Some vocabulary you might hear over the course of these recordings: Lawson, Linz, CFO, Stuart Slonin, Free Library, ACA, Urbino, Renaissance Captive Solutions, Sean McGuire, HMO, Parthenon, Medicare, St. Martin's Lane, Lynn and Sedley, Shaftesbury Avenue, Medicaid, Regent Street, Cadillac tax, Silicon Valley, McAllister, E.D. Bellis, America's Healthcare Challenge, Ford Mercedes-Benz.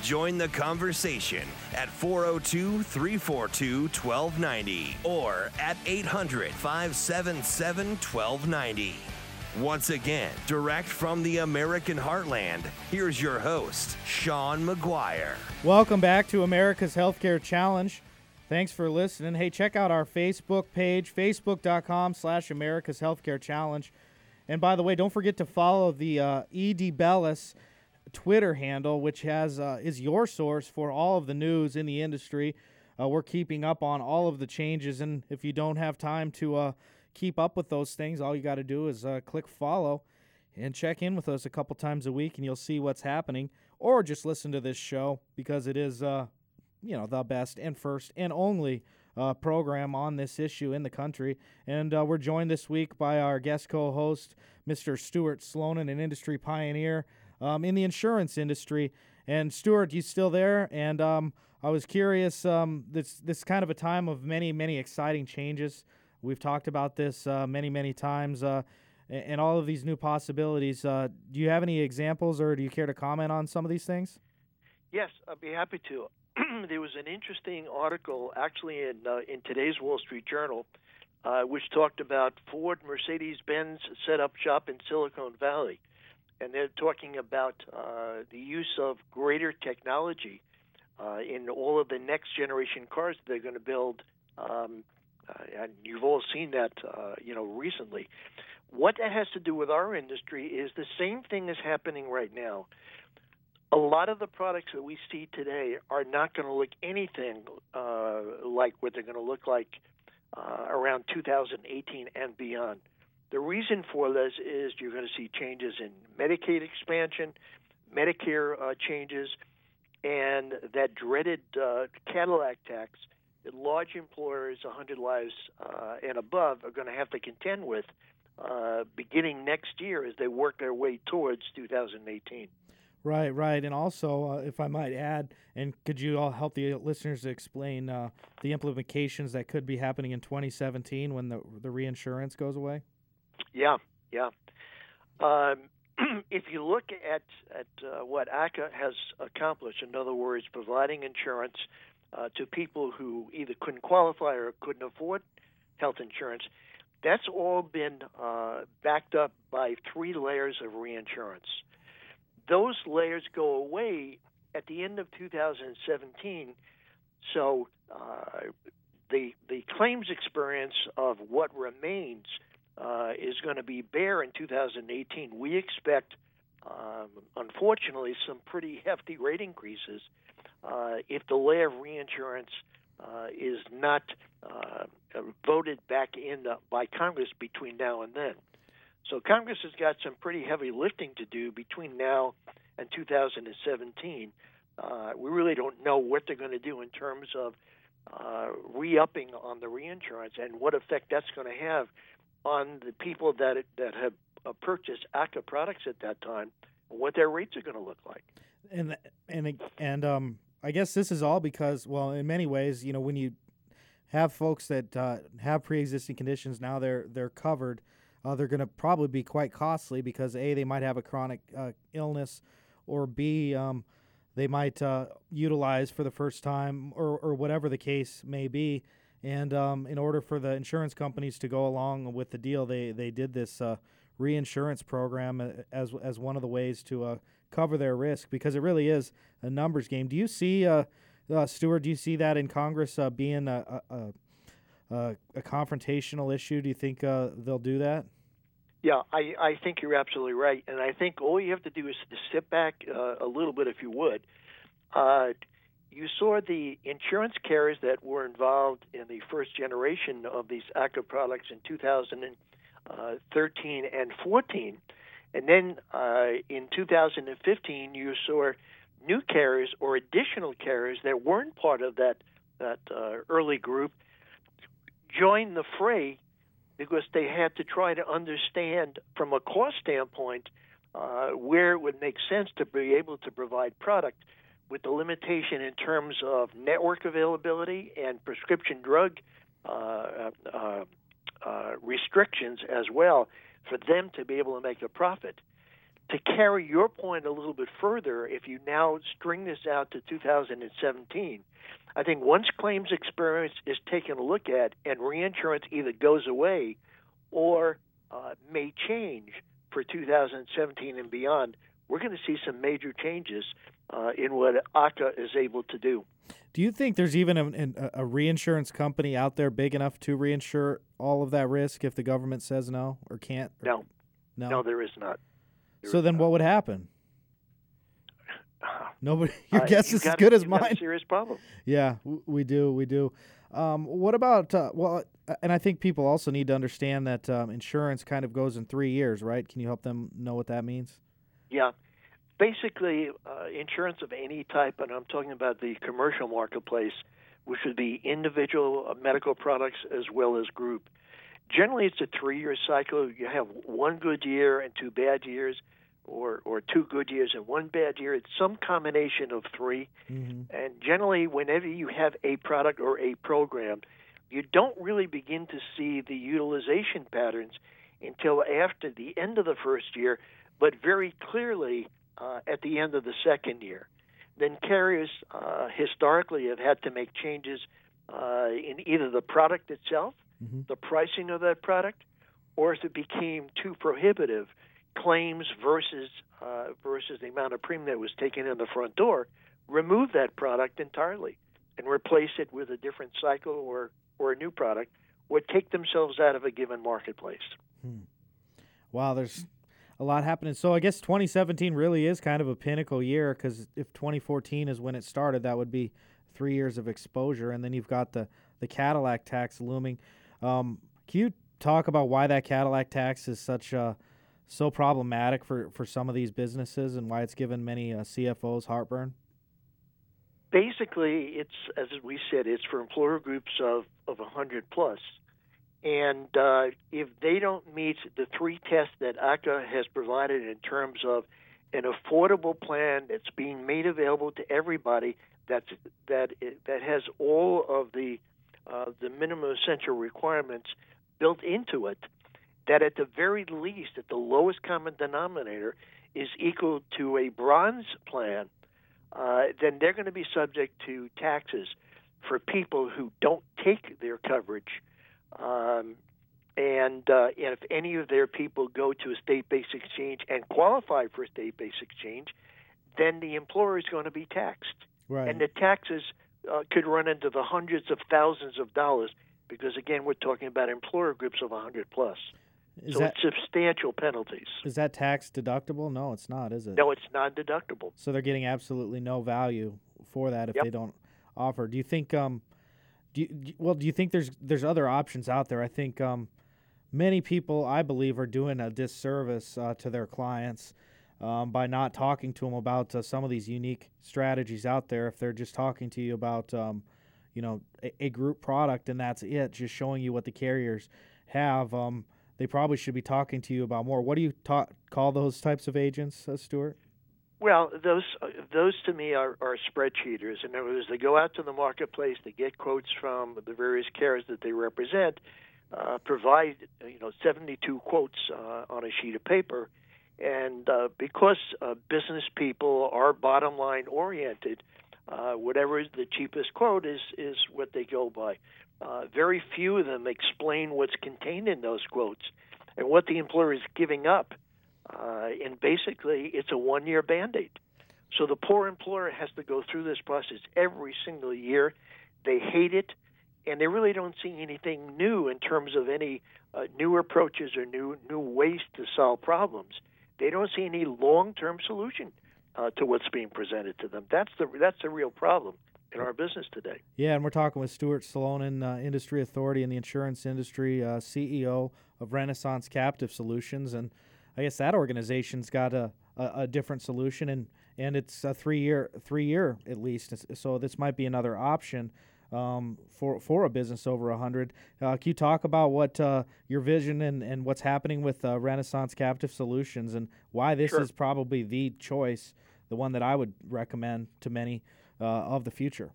Join the conversation at 402-342-1290 or at 800-577-1290. Once again, direct from the American heartland, here's your host, Sean McGuire. Welcome back to America's Healthcare Challenge. Thanks for listening. Hey, check out our Facebook page, facebook.com/America's Healthcare Challenge. And by the way, don't forget to follow the E.D. Bellis Twitter handle, which has is your source for all of the news in the industry. We're keeping up on all of the changes, and if you don't have time to keep up with those things, all you got to do is click follow and check in with us a couple times a week, and you'll see what's happening. Or just listen to this show, because it is the best and first and only program on this issue in the country. And we're joined this week by our guest co-host, Mr. Stuart Slonin, an industry pioneer in the insurance industry. And Stuart, you still there? And I was curious, this kind of a time of many, many exciting changes. We've talked about this many, many times, and all of these new possibilities. Do you have any examples, or do you care to comment on some of these things? Yes, I'd be happy to. There was an interesting article actually in today's Wall Street Journal, which talked about Ford Mercedes-Benz set up shop in Silicon Valley. And they're talking about the use of greater technology in all of the next generation cars they're going to build. And you've all seen that recently. What that has to do with our industry is the same thing is happening right now. A lot of the products that we see today are not going to look anything like what they're going to look like around 2018 and beyond. The reason for this is you're going to see changes in Medicaid expansion, Medicare changes, and that dreaded Cadillac tax that large employers, 100 lives and above, are going to have to contend with beginning next year as they work their way towards 2018. Right. And also, if I might add, and could you all help the listeners explain the implications that could be happening in 2017 when the reinsurance goes away? Yeah. If you look at what ACA has accomplished, in other words, providing insurance to people who either couldn't qualify or couldn't afford health insurance, that's all been backed up by three layers of reinsurance. Those layers go away at the end of 2017, so the claims experience of what remains is going to be bare in 2018. We expect, unfortunately, some pretty hefty rate increases if the layer of reinsurance is not voted back in by Congress between now and then. So Congress has got some pretty heavy lifting to do between now and 2017. We really don't know what they're going to do in terms of re-upping on the reinsurance and what effect that's going to have on the people that have purchased ACA products at that time, what their rates are going to look like. And I guess this is all because, well, in many ways, you know, when you have folks that have pre-existing conditions, now they're covered. They're going to probably be quite costly because, A, they might have a chronic illness, or B, they might utilize for the first time or whatever the case may be. And in order for the insurance companies to go along with the deal, they did this reinsurance program as one of the ways to cover their risk, because it really is a numbers game. Do you see, Stuart, that in Congress being a confrontational issue? Do you think they'll do that? Yeah, I think you're absolutely right. And I think all you have to do is to sit back a little bit, if you would. You saw the insurance carriers that were involved in the first generation of these ACA products in 2013 and 14. And then in 2015, you saw new carriers or additional carriers that weren't part of that early group joined the fray because they had to try to understand from a cost standpoint where it would make sense to be able to provide product with the limitation in terms of network availability and prescription drug restrictions as well for them to be able to make a profit. To carry your point a little bit further, if you now string this out to 2017, I think once claims experience is taken a look at and reinsurance either goes away or may change for 2017 and beyond, we're going to see some major changes in what ACA is able to do. Do you think there's even a reinsurance company out there big enough to reinsure all of that risk if the government says no or can't? Or, no. No, there is not. What would happen? Nobody. Your guess is as good as mine. Got a serious problem. Yeah, we do. What about and I think people also need to understand that insurance kind of goes in 3 years, right? Can you help them know what that means? Yeah. Basically, insurance of any type, and I'm talking about the commercial marketplace, which would be individual medical products as well as group. Generally, it's a 3-year cycle. You have one good year and two bad years, or two good years and one bad year. It's some combination of three. Mm-hmm. And generally, whenever you have a product or a program, you don't really begin to see the utilization patterns until after the end of the first year, but very clearly at the end of the second year. Then carriers historically have had to make changes in either the product itself, mm-hmm. the pricing of that product, or if it became too prohibitive, claims versus the amount of premium that was taken in the front door, remove that product entirely and replace it with a different cycle or a new product, or take themselves out of a given marketplace. Hmm. Wow, there's a lot happening. So I guess 2017 really is kind of a pinnacle year, because if 2014 is when it started, that would be 3 years of exposure, and then you've got the Cadillac tax looming. Can you talk about why that Cadillac tax is so problematic for some of these businesses and why it's given many CFOs heartburn? Basically, it's, as we said, it's for employer groups of 100 plus. And if they don't meet the three tests that ACA has provided in terms of an affordable plan that's being made available to everybody that has all of the minimum essential requirements built into it, that at the very least, at the lowest common denominator, is equal to a bronze plan, then they're going to be subject to taxes for people who don't take their coverage. And if any of their people go to a state-based exchange and qualify for a state-based exchange, then the employer is going to be taxed. Right. And the taxes could run into the hundreds of thousands of dollars because, again, we're talking about employer groups of 100 plus. So it's substantial penalties. Is that tax deductible? No, it's not, is it? No, it's not deductible. So they're getting absolutely no value for that if they don't offer. Do you think? Do you think there's other options out there? I think many people, I believe, are doing a disservice to their clients by not talking to them about some of these unique strategies out there. If they're just talking to you about, a group product and that's it, just showing you what the carriers have, they probably should be talking to you about more. What do you call those types of agents, Stuart? Well, those to me are spreadsheeters. In other words, they go out to the marketplace, they get quotes from the various carriers that they represent, provide 72 quotes on a sheet of paper, and because business people are bottom line oriented, whatever is the cheapest quote is what they go by. Very few of them explain what's contained in those quotes and what the employer is giving up. And basically, it's a one-year Band-Aid. So the poor employer has to go through this process every single year. They hate it, and they really don't see anything new in terms of any new approaches or new ways to solve problems. They don't see any long-term solution to what's being presented to them. That's the real problem in our business today. Yeah, and we're talking with Stuart Slonin, industry authority in the insurance industry, CEO of Renaissance Captive Solutions, and I guess that organization's got a different solution, and and it's a three year at least. So this might be another option for a business over 100. Can you talk about what your vision and what's happening with Renaissance Captive Solutions and why this is probably the choice, the one that I would recommend to many of the future?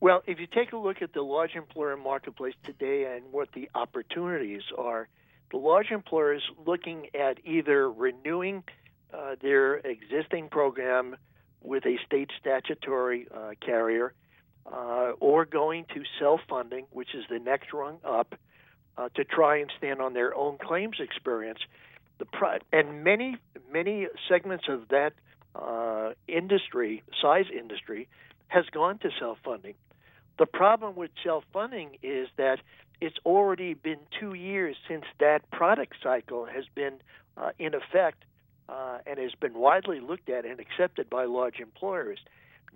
Well, if you take a look at the large employer marketplace today and what the opportunities are, the large employers looking at either renewing their existing program with a state statutory carrier or going to self-funding, which is the next rung up, to try and stand on their own claims experience. And many segments of that industry has gone to self-funding. The problem with self-funding is that it's already been 2 years since that product cycle has been in effect and has been widely looked at and accepted by large employers.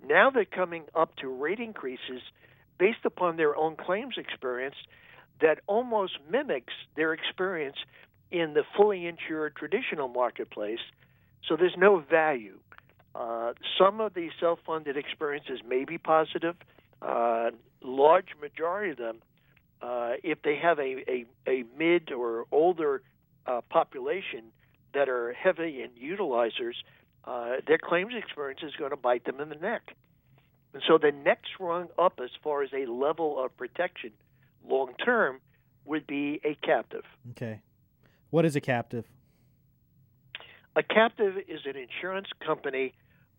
Now they're coming up to rate increases based upon their own claims experience that almost mimics their experience in the fully insured traditional marketplace, so there's no value. Some of the self-funded experiences may be positive. Large majority of them, if they have a mid or older population that are heavy in utilizers, their claims experience is going to bite them in the neck. And so the next rung up as far as a level of protection long term would be a captive. Okay. What is a captive? A captive is an insurance company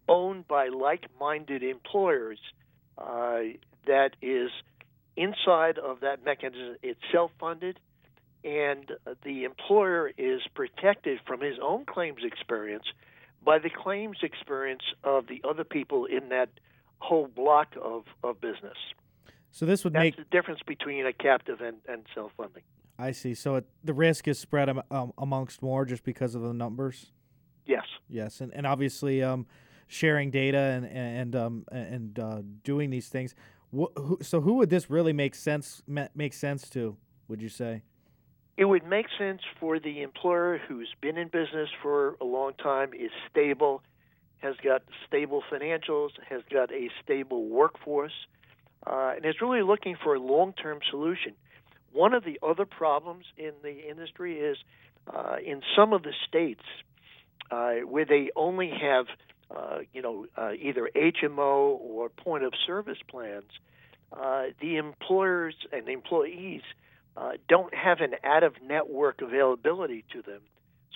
owned by like-minded employers that is inside of that mechanism. It's self-funded, and the employer is protected from his own claims experience by the claims experience of the other people in that whole block of business. So this would That's the difference between a captive and self-funding. I see. So the risk is spread amongst more just because of the numbers? Yes. Yes, and obviously sharing data and doing these things. So who would this really make sense to, would you say? It would make sense for the employer who's been in business for a long time, is stable, has got stable financials, has got a stable workforce, and is really looking for a long-term solution. One of the other problems in the industry is in some of the states where they only have either HMO or point-of-service plans, the employers and employees don't have an out-of-network availability to them.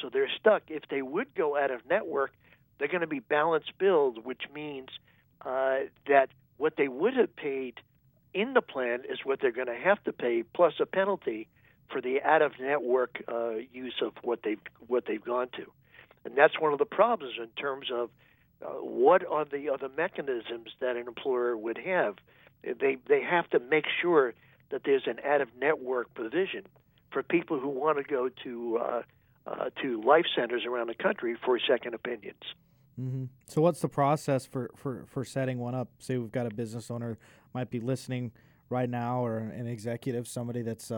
So they're stuck. If they would go out-of-network, they're going to be balance-billed, which means that what they would have paid in the plan is what they're going to have to pay plus a penalty for the out-of-network use of what they've gone to. And that's one of the problems in terms of what are the other mechanisms that an employer would have. They have to make sure that there's an out-of-network provision for people who want to go to life centers around the country for second opinions. Mm-hmm. So what's the process for setting one up? Say we've got a business owner might be listening right now, or an executive, somebody that's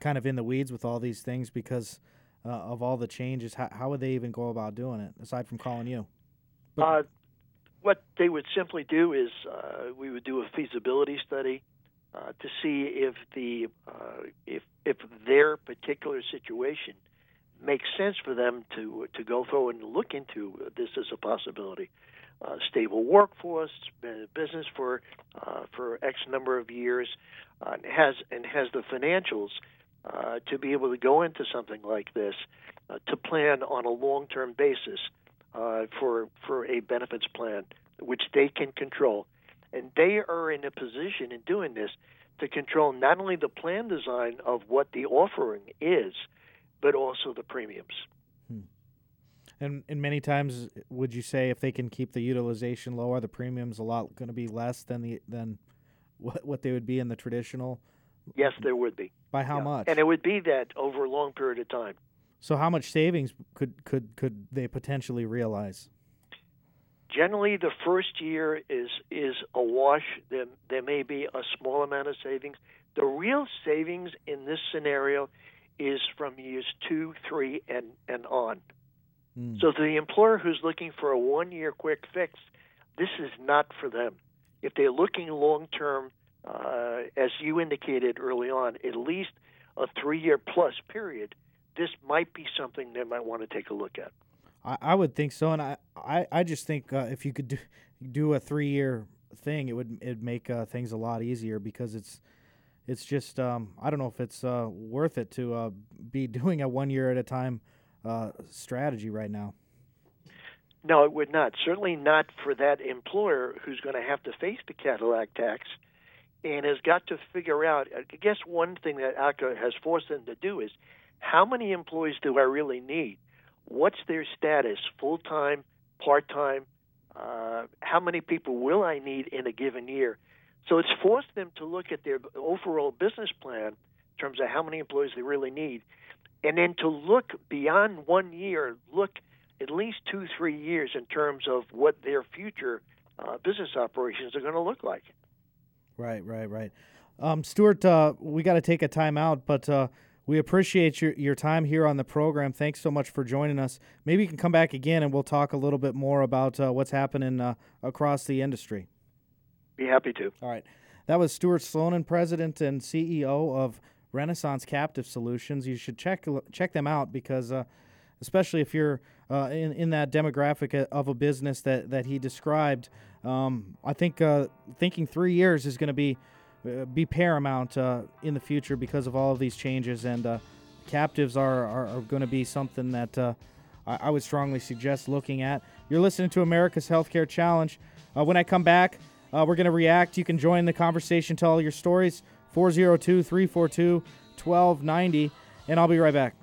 kind of in the weeds with all these things because of all the changes. How would they even go about doing it, aside from calling you? What they would simply do is we would do a feasibility study to see if the if their particular situation makes sense for them to go through and look into this as a possibility. Stable workforce, been in business for X number of years, and has the financials to be able to go into something like this to plan on a long-term basis for a benefits plan which they can control. And they are in a position in doing this to control not only the plan design of what the offering is, but also the premiums. Hmm. And many times, would you say if they can keep the utilization low, are the premiums a lot going to be less than what they would be in the traditional? Yes, there would be. By how much? And it would be that over a long period of time. So how much savings could they potentially realize? Generally, the first year is a wash. There may be a small amount of savings. The real savings in this scenario is from years 2, 3, and on. So the employer who's looking for a one-year quick fix, this is not for them. If they're looking long-term, as you indicated early on, at least a three-year-plus period, this might be something they might want to take a look at. I would think so, and I just think if you could do a three-year thing, it'd make things a lot easier, because it's just I don't know if it's worth it to be doing a one-year-at-a-time strategy right now. No, it would not. Certainly not for that employer who's going to have to face the Cadillac tax and has got to figure out, I guess one thing that ACA has forced them to do is, how many employees do I really need? What's their status, full-time, part-time? How many people will I need in a given year? So it's forced them to look at their overall business plan in terms of how many employees they really need, and then to look beyond 1 year, look at least two, 3 years in terms of what their future business operations are going to look like. Right. Stuart, we got to take a time out, but we appreciate your time here on the program. Thanks so much for joining us. Maybe you can come back again and we'll talk a little bit more about what's happening across the industry. Be happy to. All right. That was Stuart Slonin, President and CEO of Renaissance Captive Solutions. You should check them out, because especially if you're in that demographic of a business that he described, I think thinking 3 years is going to be paramount in the future because of all of these changes, and captives are going to be something that I would strongly suggest looking at. You're listening to America's Healthcare Challenge. When I come back, we're going to react. You can join the conversation, tell your stories, 402-342-1290, and I'll be right back.